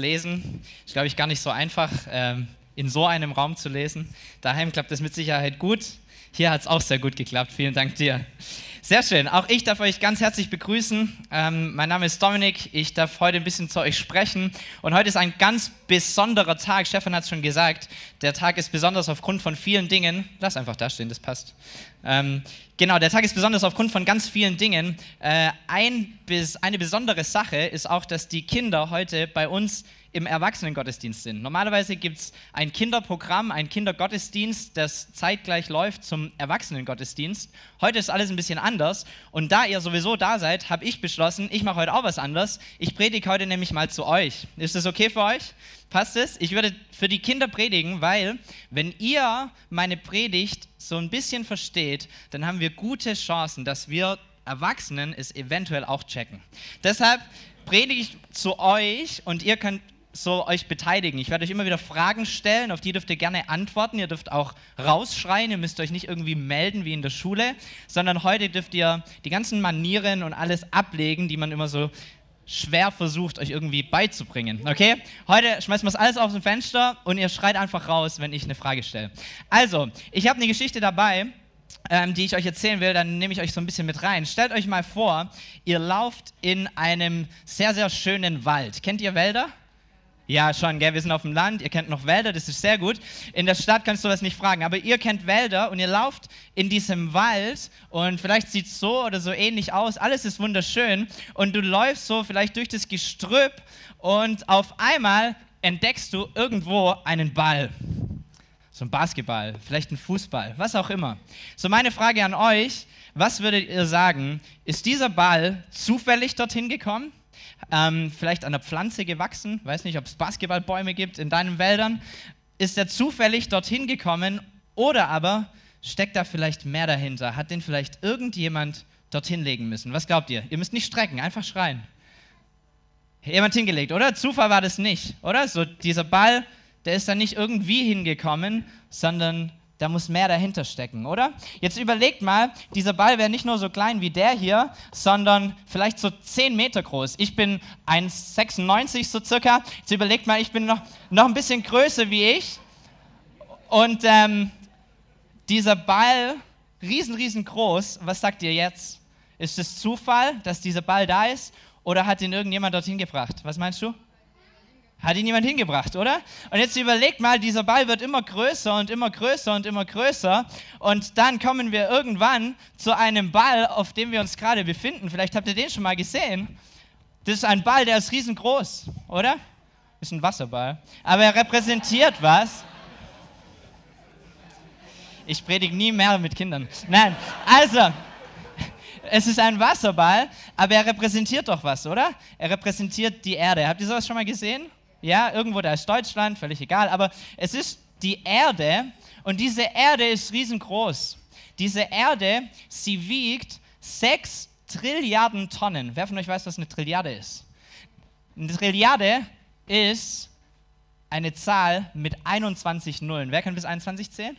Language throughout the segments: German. Lesen ist, glaube ich, gar nicht so einfach, in so einem Raum zu lesen. Daheim klappt es mit Sicherheit gut. Hier hat es auch sehr gut geklappt. Vielen Dank dir. Sehr schön. Auch ich darf euch ganz herzlich begrüßen. Mein Name ist Dominik. Ich darf heute ein bisschen zu euch sprechen. Und heute ist ein ganz besonderer Tag. Stefan hat es schon gesagt. Der Tag ist besonders aufgrund von vielen Dingen. Lass einfach da stehen, das passt. Genau, der Tag ist besonders aufgrund von ganz vielen Dingen. Eine besondere Sache ist auch, dass die Kinder heute bei uns im Erwachsenengottesdienst sind. Normalerweise gibt es ein Kinderprogramm, ein Kindergottesdienst, das zeitgleich läuft zum Erwachsenengottesdienst. Heute ist alles ein bisschen anders und da ihr sowieso da seid, habe ich beschlossen, ich mache heute auch was anders. Ich predige heute nämlich mal zu euch. Ist das okay für euch? Passt es? Ich würde für die Kinder predigen, weil wenn ihr meine Predigt so ein bisschen versteht, dann haben wir gute Chancen, dass wir Erwachsenen es eventuell auch checken. Deshalb predige ich zu euch und ihr könnt so euch beteiligen. Ich werde euch immer wieder Fragen stellen, auf die dürft ihr gerne antworten. Ihr dürft auch rausschreien, ihr müsst euch nicht irgendwie melden wie in der Schule, sondern heute dürft ihr die ganzen Manieren und alles ablegen, die man immer so schwer versucht, euch irgendwie beizubringen. Okay? Heute schmeißen wir es alles aus dem Fenster und ihr schreit einfach raus, wenn ich eine Frage stelle. Also, ich habe eine Geschichte dabei, die ich euch erzählen will, dann nehme ich euch so ein bisschen mit rein. Stellt euch mal vor, ihr lauft in einem sehr, sehr schönen Wald. Kennt ihr Wälder? Ja, schon, gell? Wir sind auf dem Land, ihr kennt noch Wälder, das ist sehr gut. In der Stadt kannst du das nicht fragen, aber ihr kennt Wälder und ihr lauft in diesem Wald und vielleicht sieht es so oder so ähnlich aus, alles ist wunderschön und du läufst so vielleicht durch das Gestrüpp und auf einmal entdeckst du irgendwo einen Ball. So ein Basketball, vielleicht ein Fußball, was auch immer. So meine Frage an euch, was würdet ihr sagen, ist dieser Ball zufällig dorthin gekommen? Vielleicht an der Pflanze gewachsen, weiß nicht, ob es Basketballbäume gibt in deinen Wäldern, ist er zufällig dorthin gekommen oder aber steckt da vielleicht mehr dahinter, hat den vielleicht irgendjemand dorthin legen müssen? Was glaubt ihr? Ihr müsst nicht strecken, einfach schreien. Jemand hingelegt, oder? Zufall war das nicht, oder? So dieser Ball, der ist da nicht irgendwie hingekommen, sondern da muss mehr dahinter stecken, oder? Jetzt überlegt mal, dieser Ball wäre nicht nur so klein wie der hier, sondern vielleicht so 10 Meter groß. Ich bin 1,96 so circa. Jetzt überlegt mal, ich bin noch ein bisschen größer wie ich. Und dieser Ball, riesengroß, was sagt ihr jetzt? Ist es Zufall, dass dieser Ball da ist? Oder hat ihn irgendjemand dorthin gebracht? Was meinst du? Hat ihn jemand hingebracht, oder? Und jetzt überlegt mal, dieser Ball wird immer größer und immer größer und immer größer und dann kommen wir irgendwann zu einem Ball, auf dem wir uns gerade befinden. Vielleicht habt ihr den schon mal gesehen. Das ist ein Ball, der ist riesengroß, oder? Ist ein Wasserball, aber er repräsentiert was. Ich predige nie mehr mit Kindern. Nein, also... Es ist ein Wasserball, aber er repräsentiert doch was, oder? Er repräsentiert die Erde. Habt ihr sowas schon mal gesehen? Ja, irgendwo da ist Deutschland, völlig egal. Aber es ist die Erde und diese Erde ist riesengroß. Diese Erde, sie wiegt 6 Trilliarden Tonnen. Wer von euch weiß, was eine Trilliarde ist? Eine Trilliarde ist eine Zahl mit 21 Nullen. Wer kann bis 21 zählen?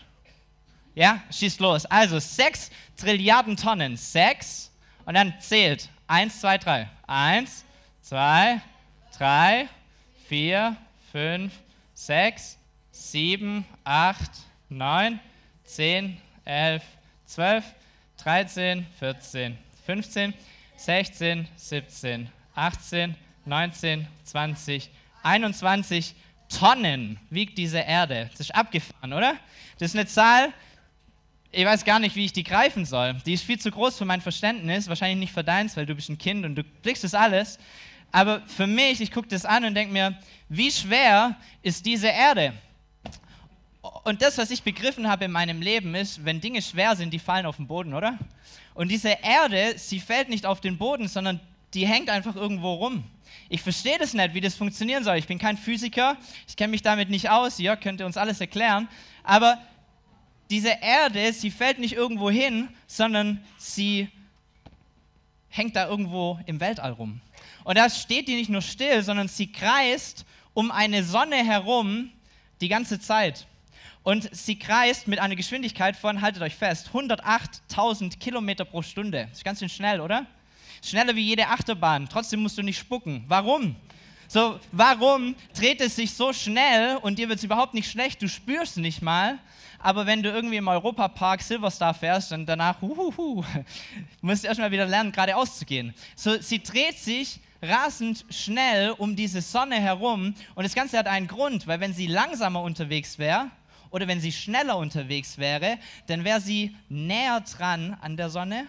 Ja, schießt los. Also 6 Trilliarden Tonnen. 6 und dann zählt. 1, 2, 3. 1, 2, 3, 4, 5, 6, 7, 8, 9, 10, 11, 12, 13, 14, 15, 16, 17, 18, 19, 20, 21 Tonnen wiegt diese Erde. Das ist abgefahren, oder? Das ist eine Zahl... Ich weiß gar nicht, wie ich die greifen soll. Die ist viel zu groß für mein Verständnis, wahrscheinlich nicht für deins, weil du bist ein Kind und du blickst das alles. Aber für mich, ich gucke das an und denke mir, wie schwer ist diese Erde? Und das, was ich begriffen habe in meinem Leben ist, wenn Dinge schwer sind, die fallen auf den Boden, oder? Und diese Erde, sie fällt nicht auf den Boden, sondern die hängt einfach irgendwo rum. Ich verstehe das nicht, wie das funktionieren soll. Ich bin kein Physiker, ich kenne mich damit nicht aus. Jörg könnte uns alles erklären, aber... Diese Erde, sie fällt nicht irgendwo hin, sondern sie hängt da irgendwo im Weltall rum. Und da steht die nicht nur still, sondern sie kreist um eine Sonne herum die ganze Zeit. Und sie kreist mit einer Geschwindigkeit von, haltet euch fest, 108.000 Kilometer pro Stunde. Das ist ganz schön schnell, oder? Schneller wie jede Achterbahn. Trotzdem musst du nicht spucken. Warum? So, warum dreht es sich so schnell und dir wird es überhaupt nicht schlecht, du spürst nicht mal, aber wenn du irgendwie im Europapark Silverstar fährst, dann danach, musst du erstmal wieder lernen, geradeaus zu gehen. So, sie dreht sich rasend schnell um diese Sonne herum und das Ganze hat einen Grund, weil wenn sie langsamer unterwegs wäre oder wenn sie schneller unterwegs wäre, dann wäre sie näher dran an der Sonne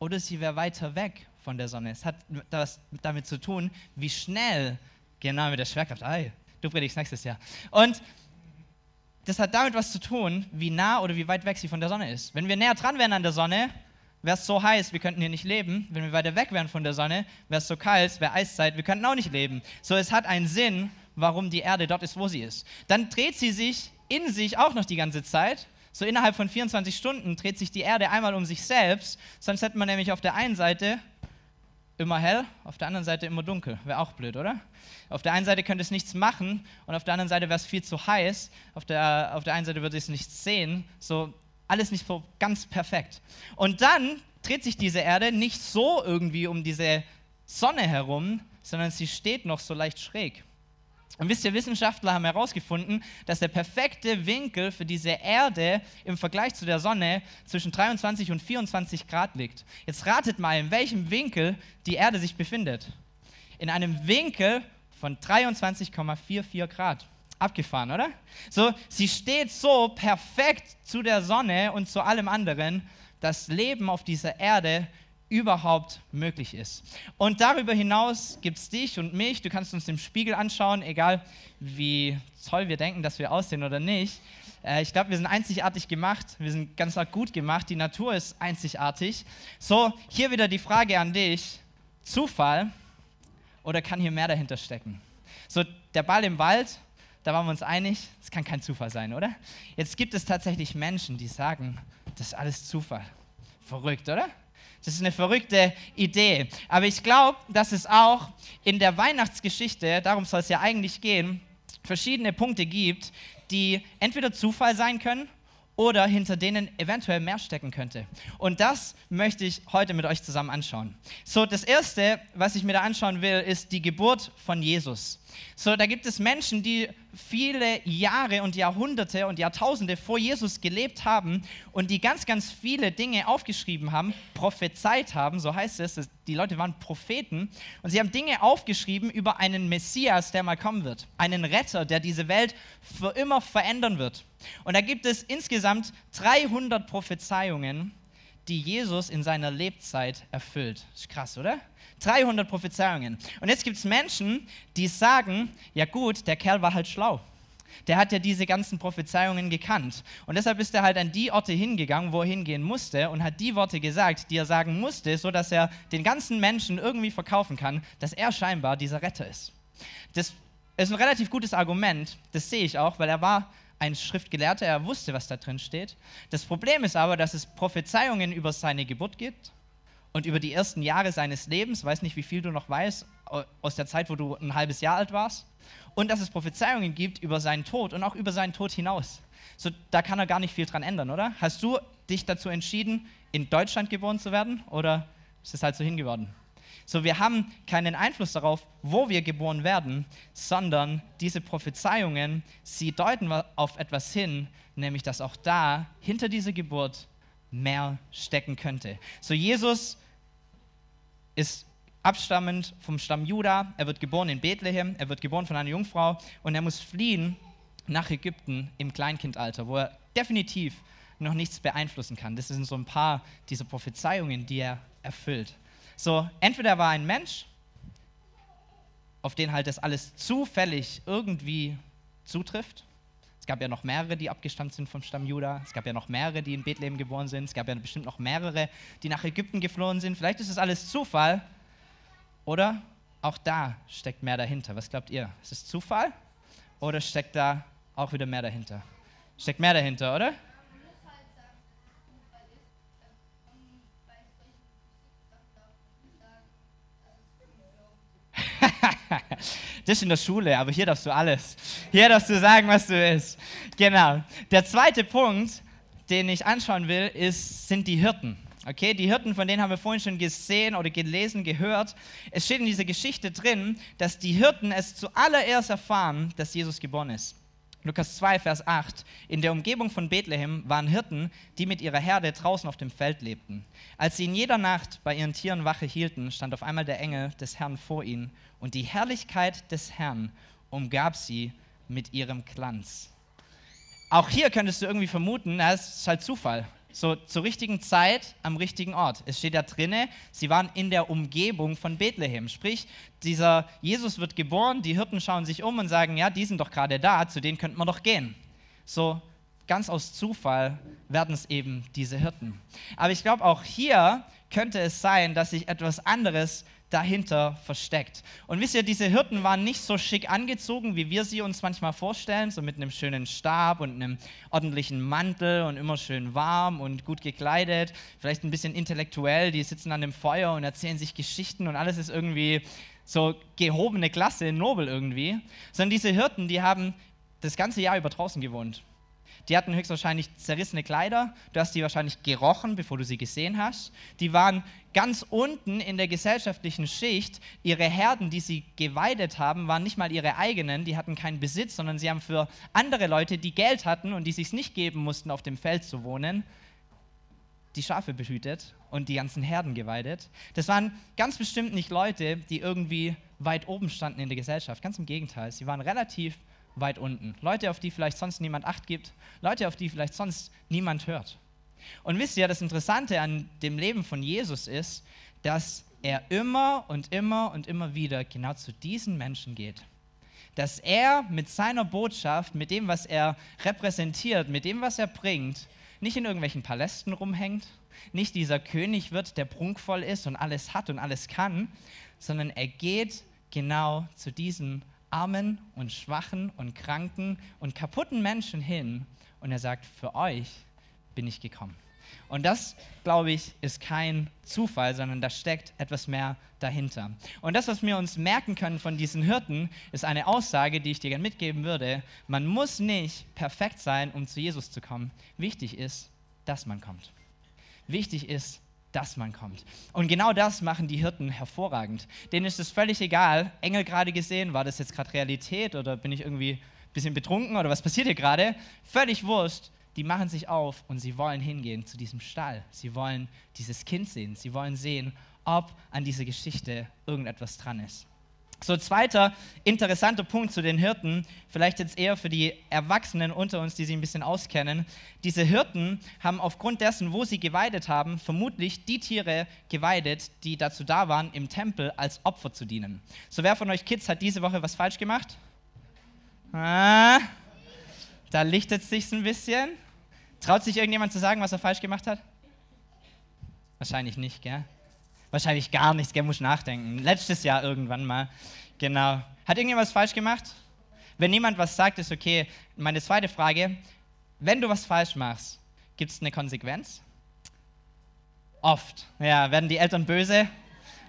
oder sie wäre weiter weg von der Sonne. Es hat was damit zu tun, wie schnell, genau mit der Schwerkraft, du predigst nächstes Jahr. Und das hat damit was zu tun, wie nah oder wie weit weg sie von der Sonne ist. Wenn wir näher dran wären an der Sonne, wäre es so heiß, wir könnten hier nicht leben. Wenn wir weiter weg wären von der Sonne, wäre es so kalt, wäre Eiszeit, wir könnten auch nicht leben. So, es hat einen Sinn, warum die Erde dort ist, wo sie ist. Dann dreht sie sich in sich auch noch die ganze Zeit. So innerhalb von 24 Stunden dreht sich die Erde einmal um sich selbst, sonst hätte man nämlich auf der einen Seite immer hell, auf der anderen Seite immer dunkel. Wäre auch blöd, oder? Auf der einen Seite könnte es nichts machen und auf der anderen Seite wäre es viel zu heiß. Auf der einen Seite würde ich es nicht sehen. So alles nicht so ganz perfekt. Und dann dreht sich diese Erde nicht so irgendwie um diese Sonne herum, sondern sie steht noch so leicht schräg. Und wisst ihr, Wissenschaftler haben herausgefunden, dass der perfekte Winkel für diese Erde im Vergleich zu der Sonne zwischen 23 und 24 Grad liegt. Jetzt ratet mal, in welchem Winkel die Erde sich befindet. In einem Winkel von 23,44 Grad. Abgefahren, oder? So, sie steht so perfekt zu der Sonne und zu allem anderen, dass Leben auf dieser Erde überhaupt möglich ist. Und darüber hinaus gibt es dich und mich, du kannst uns im Spiegel anschauen, egal wie toll wir denken, dass wir aussehen oder nicht. Ich glaube, wir sind einzigartig gemacht, wir sind ganz gut gemacht, die Natur ist einzigartig. So, hier wieder die Frage an dich, Zufall oder kann hier mehr dahinter stecken? So, der Ball im Wald, da waren wir uns einig, das kann kein Zufall sein, oder? Jetzt gibt es tatsächlich Menschen, die sagen, das ist alles Zufall. Verrückt, oder? Das ist eine verrückte Idee. Aber ich glaube, dass es auch in der Weihnachtsgeschichte, darum soll es ja eigentlich gehen, verschiedene Punkte gibt, die entweder Zufall sein können oder hinter denen eventuell mehr stecken könnte. Und das möchte ich heute mit euch zusammen anschauen. So, das Erste, was ich mir da anschauen will, ist die Geburt von Jesus. So, da gibt es Menschen, die viele Jahre und Jahrhunderte und Jahrtausende vor Jesus gelebt haben und die ganz, ganz viele Dinge aufgeschrieben haben, prophezeit haben, so heißt es, die Leute waren Propheten und sie haben Dinge aufgeschrieben über einen Messias, der mal kommen wird, einen Retter, der diese Welt für immer verändern wird. Und da gibt es insgesamt 300 Prophezeiungen, die Jesus in seiner Lebzeit erfüllt. Ist krass, oder? 300 Prophezeiungen. Und jetzt gibt es Menschen, die sagen, ja gut, der Kerl war halt schlau. Der hat ja diese ganzen Prophezeiungen gekannt. Und deshalb ist er halt an die Orte hingegangen, wo er hingehen musste und hat die Worte gesagt, die er sagen musste, sodass er den ganzen Menschen irgendwie verkaufen kann, dass er scheinbar dieser Retter ist. Das ist ein relativ gutes Argument, das sehe ich auch, weil er war ein Schriftgelehrter, er wusste, was da drin steht. Das Problem ist aber, dass es Prophezeiungen über seine Geburt gibt und über die ersten Jahre seines Lebens, weiß nicht, wie viel du noch weißt, aus der Zeit, wo du ein halbes Jahr alt warst, und dass es Prophezeiungen gibt über seinen Tod und auch über seinen Tod hinaus. So, da kann er gar nicht viel dran ändern, oder? Hast du dich dazu entschieden, in Deutschland geboren zu werden oder ist es halt so hingeworden? So, wir haben keinen Einfluss darauf, wo wir geboren werden, sondern diese Prophezeiungen, sie deuten auf etwas hin, nämlich dass auch da hinter dieser Geburt mehr stecken könnte. So, Jesus ist abstammend vom Stamm Juda, er wird geboren in Bethlehem, er wird geboren von einer Jungfrau und er muss fliehen nach Ägypten im Kleinkindalter, wo er definitiv noch nichts beeinflussen kann. Das sind so ein paar dieser Prophezeiungen, die er erfüllt. So, entweder war ein Mensch, auf den halt das alles zufällig irgendwie zutrifft. Es gab ja noch mehrere, die abgestammt sind vom Stamm Juda. Es gab ja noch mehrere, die in Bethlehem geboren sind. Es gab ja bestimmt noch mehrere, die nach Ägypten geflohen sind. Vielleicht ist das alles Zufall. Oder auch da steckt mehr dahinter. Was glaubt ihr? Ist es Zufall? Oder steckt da auch wieder mehr dahinter? Steckt mehr dahinter, oder? Das ist in der Schule, aber hier darfst du alles. Hier darfst du sagen, was du willst. Genau. Der zweite Punkt, den ich anschauen will, sind die Hirten. Okay, die Hirten, von denen haben wir vorhin schon gesehen oder gelesen, gehört. Es steht in dieser Geschichte drin, dass die Hirten es zuallererst erfahren, dass Jesus geboren ist. Lukas 2, Vers 8. In der Umgebung von Bethlehem waren Hirten, die mit ihrer Herde draußen auf dem Feld lebten. Als sie in jeder Nacht bei ihren Tieren Wache hielten, stand auf einmal der Engel des Herrn vor ihnen und die Herrlichkeit des Herrn umgab sie mit ihrem Glanz. Auch hier könntest du irgendwie vermuten, das ist halt Zufall. So zur richtigen Zeit, am richtigen Ort. Es steht da drinne, sie waren in der Umgebung von Bethlehem. Sprich, dieser Jesus wird geboren, die Hirten schauen sich um und sagen, ja, die sind doch gerade da, zu denen könnten wir doch gehen. So ganz aus Zufall werden es eben diese Hirten. Aber ich glaube, auch hier könnte es sein, dass sich etwas anderes dahinter versteckt. Und wisst ihr, diese Hirten waren nicht so schick angezogen, wie wir sie uns manchmal vorstellen, so mit einem schönen Stab und einem ordentlichen Mantel und immer schön warm und gut gekleidet, vielleicht ein bisschen intellektuell, die sitzen an dem Feuer und erzählen sich Geschichten und alles ist irgendwie so gehobene Klasse, nobel irgendwie. Sondern diese Hirten, die haben das ganze Jahr über draußen gewohnt. Die hatten höchstwahrscheinlich zerrissene Kleider, du hast die wahrscheinlich gerochen, bevor du sie gesehen hast. Die waren ganz unten in der gesellschaftlichen Schicht. Ihre Herden, die sie geweidet haben, waren nicht mal ihre eigenen, die hatten keinen Besitz, sondern sie haben für andere Leute, die Geld hatten und die es sich nicht geben mussten, auf dem Feld zu wohnen, die Schafe behütet und die ganzen Herden geweidet. Das waren ganz bestimmt nicht Leute, die irgendwie weit oben standen in der Gesellschaft. Ganz im Gegenteil, sie waren relativ weit unten. Leute, auf die vielleicht sonst niemand Acht gibt. Leute, auf die vielleicht sonst niemand hört. Und wisst ihr, das Interessante an dem Leben von Jesus ist, dass er immer und immer und immer wieder genau zu diesen Menschen geht. Dass er mit seiner Botschaft, mit dem, was er repräsentiert, mit dem, was er bringt, nicht in irgendwelchen Palästen rumhängt, nicht dieser König wird, der prunkvoll ist und alles hat und alles kann, sondern er geht genau zu diesen Armen und Schwachen und Kranken und kaputten Menschen hin und er sagt, für euch bin ich gekommen. Und das, glaube ich, ist kein Zufall, sondern da steckt etwas mehr dahinter. Und das, was wir uns merken können von diesen Hirten, ist eine Aussage, die ich dir gerne mitgeben würde. Man muss nicht perfekt sein, um zu Jesus zu kommen. Wichtig ist, dass man kommt. Wichtig ist, dass man kommt. Und genau das machen die Hirten hervorragend. Denen ist es völlig egal, Engel gerade gesehen, war das jetzt gerade Realität oder bin ich irgendwie ein bisschen betrunken oder was passiert hier gerade? Völlig wurscht, die machen sich auf und sie wollen hingehen zu diesem Stall. Sie wollen dieses Kind sehen, sie wollen sehen, ob an dieser Geschichte irgendetwas dran ist. So, zweiter interessanter Punkt zu den Hirten, vielleicht jetzt eher für die Erwachsenen unter uns, die sich ein bisschen auskennen. Diese Hirten haben aufgrund dessen, wo sie geweidet haben, vermutlich die Tiere geweidet, die dazu da waren, im Tempel als Opfer zu dienen. So, wer von euch Kids hat diese Woche was falsch gemacht? Da lichtet es sich ein bisschen. Traut sich irgendjemand zu sagen, was er falsch gemacht hat? Wahrscheinlich nicht, gell? Wahrscheinlich gar nichts, gell, muss nachdenken. Letztes Jahr irgendwann mal, genau. Hat irgendjemand was falsch gemacht? Wenn niemand was sagt, ist okay. Meine zweite Frage, wenn du was falsch machst, gibt es eine Konsequenz? Oft, ja, werden die Eltern böse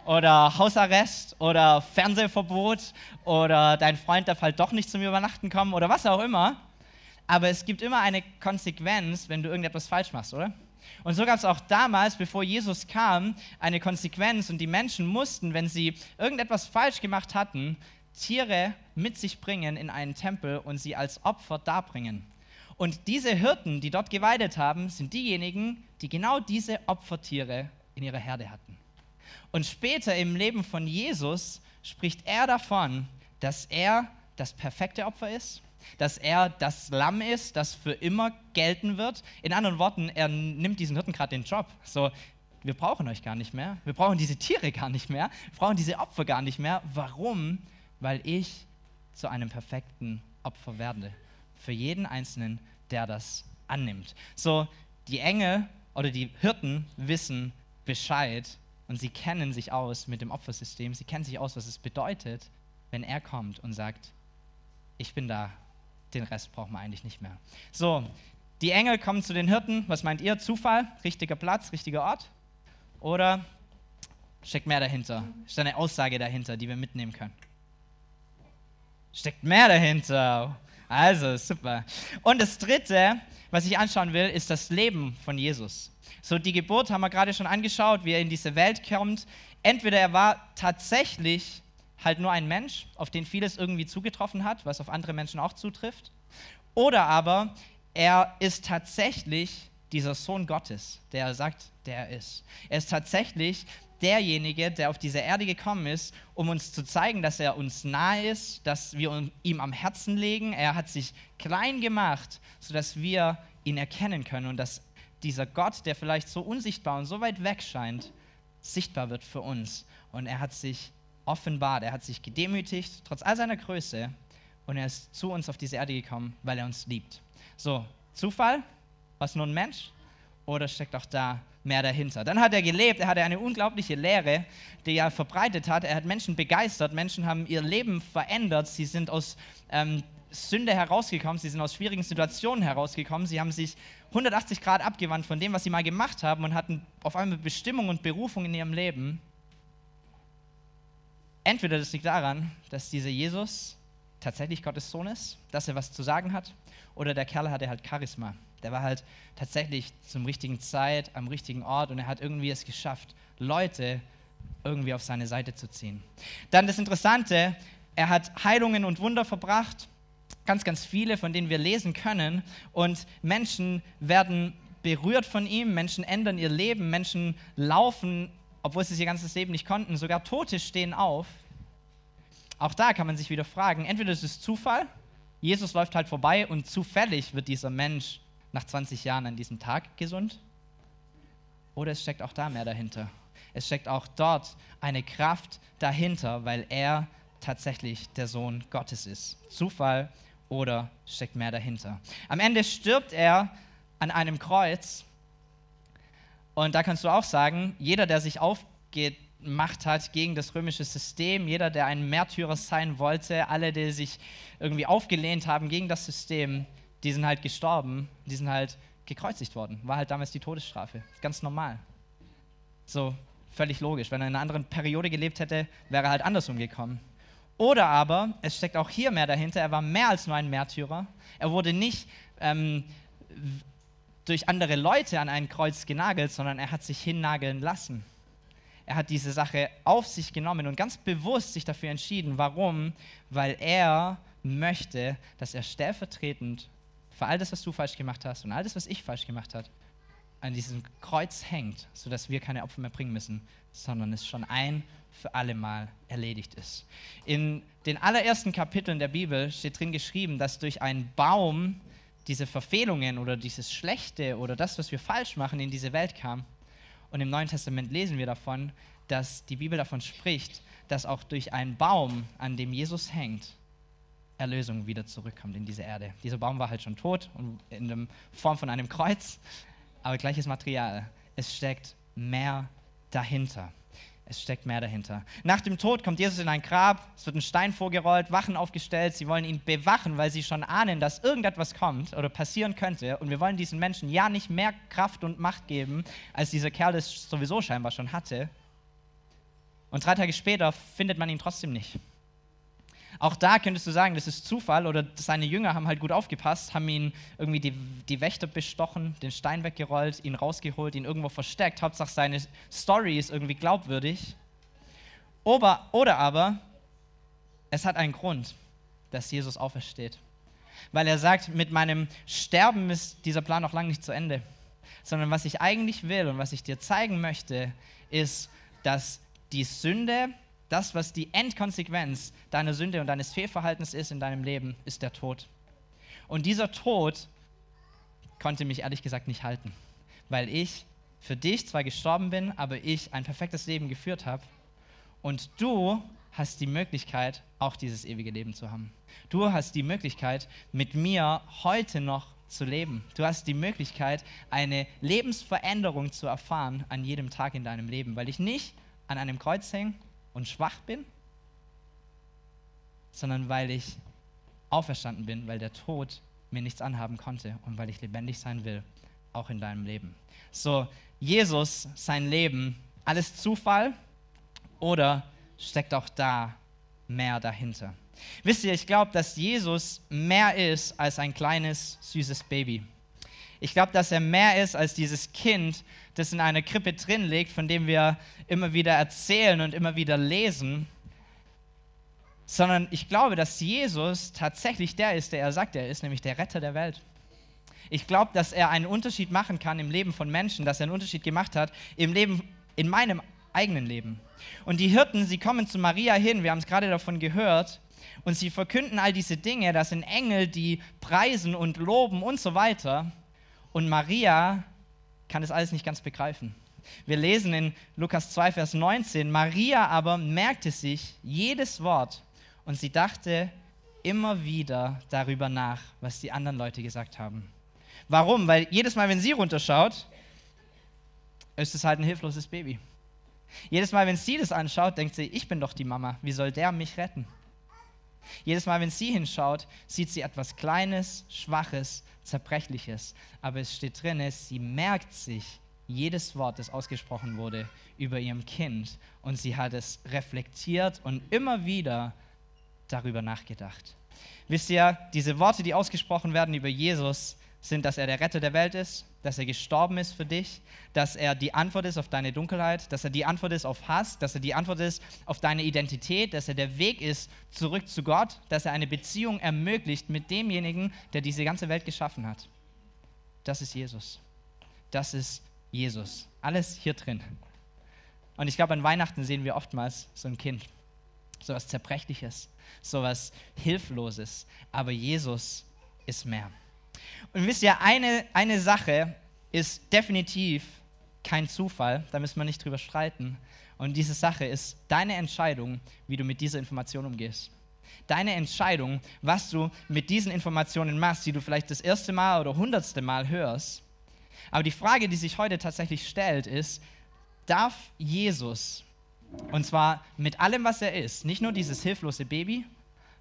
oder Hausarrest oder Fernsehverbot oder dein Freund darf halt doch nicht zum Übernachten kommen oder was auch immer. Aber es gibt immer eine Konsequenz, wenn du irgendetwas falsch machst, oder? Und so gab es auch damals, bevor Jesus kam, eine Konsequenz und die Menschen mussten, wenn sie irgendetwas falsch gemacht hatten, Tiere mit sich bringen in einen Tempel und sie als Opfer darbringen. Und diese Hirten, die dort geweidet haben, sind diejenigen, die genau diese Opfertiere in ihrer Herde hatten. Und später im Leben von Jesus spricht er davon, dass er das perfekte Opfer ist, dass er das Lamm ist, das für immer gelten wird. In anderen Worten, er nimmt diesen Hirten gerade den Job. So, wir brauchen euch gar nicht mehr, wir brauchen diese Tiere gar nicht mehr, wir brauchen diese Opfer gar nicht mehr. Warum? Weil ich zu einem perfekten Opfer werde. Für jeden Einzelnen, der das annimmt. So, die Engel oder die Hirten wissen Bescheid und sie kennen sich aus mit dem Opfersystem, sie kennen sich aus, was es bedeutet, wenn er kommt und sagt, ich bin da. Den Rest braucht man eigentlich nicht mehr. So, die Engel kommen zu den Hirten. Was meint ihr? Zufall? Richtiger Platz? Richtiger Ort? Oder steckt mehr dahinter? Ist da eine Aussage dahinter, die wir mitnehmen können? Steckt mehr dahinter. Also, super. Und das Dritte, was ich anschauen will, ist das Leben von Jesus. So, die Geburt haben wir gerade schon angeschaut, wie er in diese Welt kommt. Entweder er war tatsächlich halt nur ein Mensch, auf den vieles irgendwie zugetroffen hat, was auf andere Menschen auch zutrifft. Oder aber er ist tatsächlich dieser Sohn Gottes, der er sagt, der er ist. Er ist tatsächlich derjenige, der auf diese Erde gekommen ist, um uns zu zeigen, dass er uns nahe ist, dass wir ihm am Herzen legen. Er hat sich klein gemacht, sodass wir ihn erkennen können und dass dieser Gott, der vielleicht so unsichtbar und so weit weg scheint, sichtbar wird für uns. Und er hat sich offenbart, er hat sich gedemütigt, trotz all seiner Größe, und er ist zu uns auf diese Erde gekommen, weil er uns liebt. So, Zufall? War es nur ein Mensch? Oder steckt auch da mehr dahinter? Dann hat er gelebt, er hatte eine unglaubliche Lehre, die er verbreitet hat. Er hat Menschen begeistert, Menschen haben ihr Leben verändert, sie sind aus Sünde herausgekommen, sie sind aus schwierigen Situationen herausgekommen, sie haben sich 180 Grad abgewandt von dem, was sie mal gemacht haben und hatten auf einmal Bestimmung und Berufung in ihrem Leben. Entweder das liegt daran, dass dieser Jesus tatsächlich Gottes Sohn ist, dass er was zu sagen hat, oder der Kerl hatte halt Charisma. Der war halt tatsächlich zur richtigen Zeit, am richtigen Ort und er hat irgendwie es geschafft, Leute irgendwie auf seine Seite zu ziehen. Dann das Interessante, er hat Heilungen und Wunder verbracht, ganz, ganz viele, von denen wir lesen können, und Menschen werden berührt von ihm, Menschen ändern ihr Leben, Menschen laufen, obwohl sie ihr ganzes Leben nicht konnten, sogar Tote stehen auf. Auch da kann man sich wieder fragen, entweder es ist Zufall, Jesus läuft halt vorbei und zufällig wird dieser Mensch nach 20 Jahren an diesem Tag gesund, oder es steckt auch da mehr dahinter. Es steckt auch dort eine Kraft dahinter, weil er tatsächlich der Sohn Gottes ist. Zufall oder steckt mehr dahinter. Am Ende stirbt er an einem Kreuz, und da kannst du auch sagen, jeder, der sich aufgemacht hat gegen das römische System, jeder, der ein Märtyrer sein wollte, alle, die sich irgendwie aufgelehnt haben gegen das System, die sind halt gestorben, die sind halt gekreuzigt worden. War halt damals die Todesstrafe, ganz normal. So, völlig logisch. Wenn er in einer anderen Periode gelebt hätte, wäre er halt andersrum gekommen. Oder aber, es steckt auch hier mehr dahinter, er war mehr als nur ein Märtyrer. Er wurde nicht durch andere Leute an ein Kreuz genagelt, sondern er hat sich hinnageln lassen. Er hat diese Sache auf sich genommen und ganz bewusst sich dafür entschieden. Warum? Weil er möchte, dass er stellvertretend für all das, was du falsch gemacht hast und all das, was ich falsch gemacht habe, an diesem Kreuz hängt, sodass wir keine Opfer mehr bringen müssen, sondern es schon ein für alle Mal erledigt ist. In den allerersten Kapiteln der Bibel steht drin geschrieben, dass durch einen Baum diese Verfehlungen oder dieses Schlechte oder das, was wir falsch machen, in diese Welt kam. Und im Neuen Testament lesen wir davon, dass die Bibel davon spricht, dass auch durch einen Baum, an dem Jesus hängt, Erlösung wieder zurückkommt in diese Erde. Dieser Baum war halt schon tot und in Form von einem Kreuz, aber gleiches Material. Es steckt mehr dahinter. Es steckt mehr dahinter. Nach dem Tod kommt Jesus in ein Grab, es wird ein Stein vorgerollt, Wachen aufgestellt, sie wollen ihn bewachen, weil sie schon ahnen, dass irgendetwas kommt oder passieren könnte, und wir wollen diesen Menschen ja nicht mehr Kraft und Macht geben, als dieser Kerl es sowieso scheinbar schon hatte. Und 3 Tage später findet man ihn trotzdem nicht. Auch da könntest du sagen, das ist Zufall, oder seine Jünger haben halt gut aufgepasst, haben ihn irgendwie die Wächter bestochen, den Stein weggerollt, ihn rausgeholt, ihn irgendwo versteckt. Hauptsache seine Story ist irgendwie glaubwürdig. Oder aber, es hat einen Grund, dass Jesus aufersteht. Weil er sagt, mit meinem Sterben ist dieser Plan noch lange nicht zu Ende. Sondern was ich eigentlich will und was ich dir zeigen möchte, ist, dass die Sünde, das, was die Endkonsequenz deiner Sünde und deines Fehlverhaltens ist in deinem Leben, ist der Tod. Und dieser Tod konnte mich ehrlich gesagt nicht halten, weil ich für dich zwar gestorben bin, aber ich ein perfektes Leben geführt habe, und du hast die Möglichkeit, auch dieses ewige Leben zu haben. Du hast die Möglichkeit, mit mir heute noch zu leben. Du hast die Möglichkeit, eine Lebensveränderung zu erfahren an jedem Tag in deinem Leben, weil ich nicht an einem Kreuz hänge und schwach bin, sondern weil ich auferstanden bin, weil der Tod mir nichts anhaben konnte und weil ich lebendig sein will, auch in deinem Leben. So, Jesus, sein Leben, alles Zufall, oder steckt auch da mehr dahinter? Wisst ihr, ich glaube, dass Jesus mehr ist als ein kleines, süßes Baby. Ich glaube, dass er mehr ist als dieses Kind, das in einer Krippe drin liegt, von dem wir immer wieder erzählen und immer wieder lesen, sondern ich glaube, dass Jesus tatsächlich der ist, der er sagt, er ist, nämlich der Retter der Welt. Ich glaube, dass er einen Unterschied machen kann im Leben von Menschen, dass er einen Unterschied gemacht hat im Leben, in meinem eigenen Leben. Und die Hirten, sie kommen zu Maria hin, wir haben es gerade davon gehört, und sie verkünden all diese Dinge, das sind Engel, die preisen und loben und so weiter. Und Maria kann das alles nicht ganz begreifen. Wir lesen in Lukas 2, Vers 19, Maria aber merkte sich jedes Wort und sie dachte immer wieder darüber nach, was die anderen Leute gesagt haben. Warum? Weil jedes Mal, wenn sie runterschaut, ist es halt ein hilfloses Baby. Jedes Mal, wenn sie das anschaut, denkt sie, ich bin doch die Mama, wie soll der mich retten? Jedes Mal, wenn sie hinschaut, sieht sie etwas Kleines, Schwaches, Zerbrechliches. Aber es steht drin, sie merkt sich jedes Wort, das ausgesprochen wurde über ihrem Kind. Und sie hat es reflektiert und immer wieder darüber nachgedacht. Wisst ihr, diese Worte, die ausgesprochen werden über Jesus, sind, dass er der Retter der Welt ist, dass er gestorben ist für dich, dass er die Antwort ist auf deine Dunkelheit, dass er die Antwort ist auf Hass, dass er die Antwort ist auf deine Identität, dass er der Weg ist zurück zu Gott, dass er eine Beziehung ermöglicht mit demjenigen, der diese ganze Welt geschaffen hat. Das ist Jesus. Das ist Jesus. Alles hier drin. Und ich glaube, an Weihnachten sehen wir oftmals so ein Kind, so was Zerbrechliches, so was Hilfloses, aber Jesus ist mehr. Und wisst ihr, eine Sache ist definitiv kein Zufall, da müssen wir nicht drüber streiten. Und diese Sache ist deine Entscheidung, wie du mit dieser Information umgehst. Deine Entscheidung, was du mit diesen Informationen machst, die du vielleicht das erste Mal oder 100. Mal hörst. Aber die Frage, die sich heute tatsächlich stellt, ist, darf Jesus, und zwar mit allem, was er ist, nicht nur dieses hilflose Baby,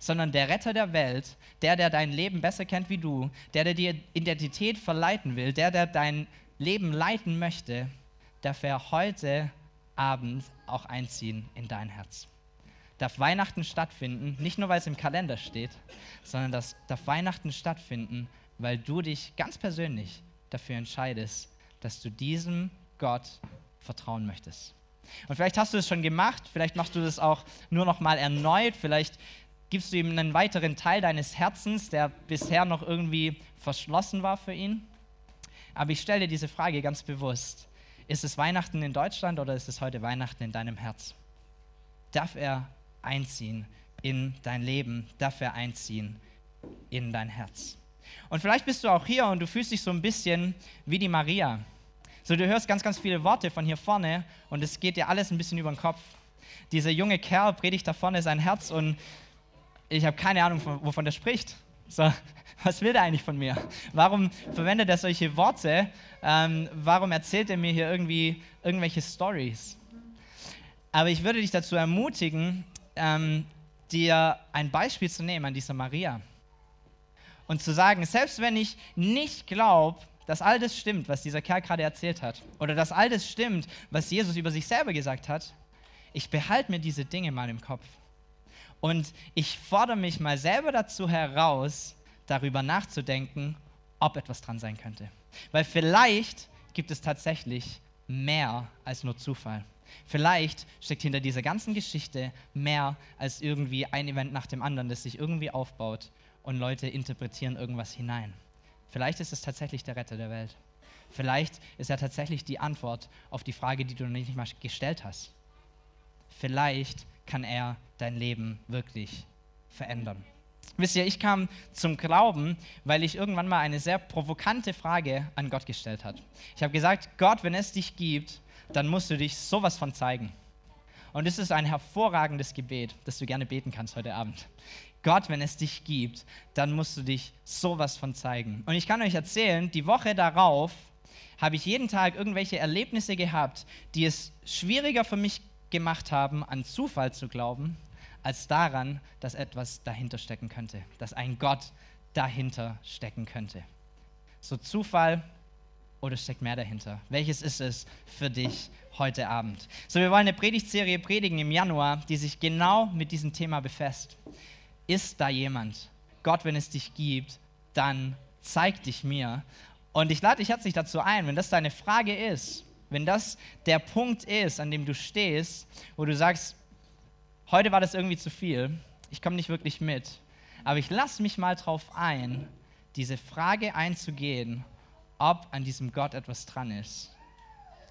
sondern der Retter der Welt, der dein Leben besser kennt wie du, der dir Identität verleiten will, der dein Leben leiten möchte, darf er heute Abend auch einziehen in dein Herz. Darf Weihnachten stattfinden, nicht nur, weil es im Kalender steht, sondern darf Weihnachten stattfinden, weil du dich ganz persönlich dafür entscheidest, dass du diesem Gott vertrauen möchtest. Und vielleicht hast du es schon gemacht, vielleicht machst du das auch nur noch mal erneut, vielleicht gibst du ihm einen weiteren Teil deines Herzens, der bisher noch irgendwie verschlossen war für ihn? Aber ich stelle dir diese Frage ganz bewusst. Ist es Weihnachten in Deutschland oder ist es heute Weihnachten in deinem Herz? Darf er einziehen in dein Leben? Darf er einziehen in dein Herz? Und vielleicht bist du auch hier und du fühlst dich so ein bisschen wie die Maria. So, du hörst ganz, ganz viele Worte von hier vorne und es geht dir alles ein bisschen über den Kopf. Dieser junge Kerl predigt da vorne sein Herz und ich habe keine Ahnung, wovon der spricht. So, was will der eigentlich von mir? Warum verwendet er solche Worte? Warum erzählt er mir hier irgendwie irgendwelche Storys? Aber ich würde dich dazu ermutigen, dir ein Beispiel zu nehmen an dieser Maria. Und zu sagen, selbst wenn ich nicht glaube, dass all das stimmt, was dieser Kerl gerade erzählt hat, oder dass all das stimmt, was Jesus über sich selber gesagt hat, ich behalte mir diese Dinge mal im Kopf. Und ich fordere mich mal selber dazu heraus, darüber nachzudenken, ob etwas dran sein könnte. Weil vielleicht gibt es tatsächlich mehr als nur Zufall. Vielleicht steckt hinter dieser ganzen Geschichte mehr als irgendwie ein Event nach dem anderen, das sich irgendwie aufbaut und Leute interpretieren irgendwas hinein. Vielleicht ist es tatsächlich der Retter der Welt. Vielleicht ist er tatsächlich die Antwort auf die Frage, die du noch nicht mal gestellt hast. Vielleicht kann er dein Leben wirklich verändern. Wisst ihr, ich kam zum Glauben, weil ich irgendwann mal eine sehr provokante Frage an Gott gestellt habe. Ich habe gesagt, Gott, wenn es dich gibt, dann musst du dich sowas von zeigen. Und es ist ein hervorragendes Gebet, das du gerne beten kannst heute Abend. Gott, wenn es dich gibt, dann musst du dich sowas von zeigen. Und ich kann euch erzählen, die Woche darauf habe ich jeden Tag irgendwelche Erlebnisse gehabt, die es schwieriger für mich gemacht haben, an Zufall zu glauben, als daran, dass etwas dahinter stecken könnte, dass ein Gott dahinter stecken könnte. So Zufall oder steckt mehr dahinter? Welches ist es für dich heute Abend? So, wir wollen eine Predigtserie predigen im Januar, die sich genau mit diesem Thema befasst. ist da jemand? Gott, wenn es dich gibt, dann zeig dich mir. Und ich lade dich herzlich dazu ein, wenn das deine Frage ist, wenn das der Punkt ist, an dem du stehst, wo du sagst, heute war das irgendwie zu viel, ich komme nicht wirklich mit, aber ich lasse mich mal drauf ein, diese Frage einzugehen, ob an diesem Gott etwas dran ist,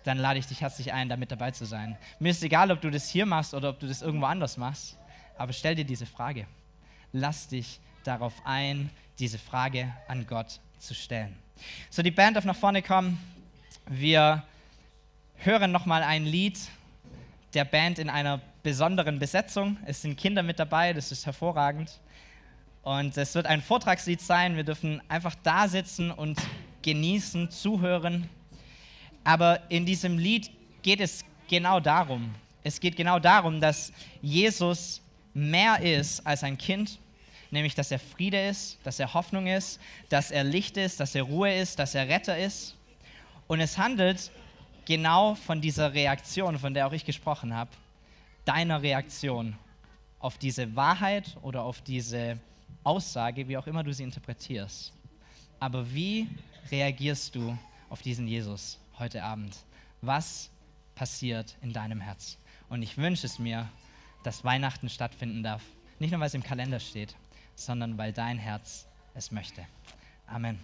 dann lade ich dich herzlich ein, da mit dabei zu sein. Mir ist egal, ob du das hier machst oder ob du das irgendwo anders machst, aber stell dir diese Frage. Lass dich darauf ein, diese Frage an Gott zu stellen. So, die Band darf nach vorne kommen. Wir hören nochmal ein Lied der Band in einer besonderen Besetzung. Es sind Kinder mit dabei, das ist hervorragend. Und es wird ein Vortragslied sein. Wir dürfen einfach da sitzen und genießen, zuhören. Aber in diesem Lied geht es genau darum. Es geht genau darum, dass Jesus mehr ist als ein Kind. Nämlich, dass er Friede ist, dass er Hoffnung ist, dass er Licht ist, dass er Ruhe ist, dass er Retter ist. Und es handelt genau von dieser Reaktion, von der auch ich gesprochen habe, deiner Reaktion auf diese Wahrheit oder auf diese Aussage, wie auch immer du sie interpretierst. Aber wie reagierst du auf diesen Jesus heute Abend? Was passiert in deinem Herz? Und ich wünsche es mir, dass Weihnachten stattfinden darf. Nicht nur, weil es im Kalender steht, sondern weil dein Herz es möchte. Amen.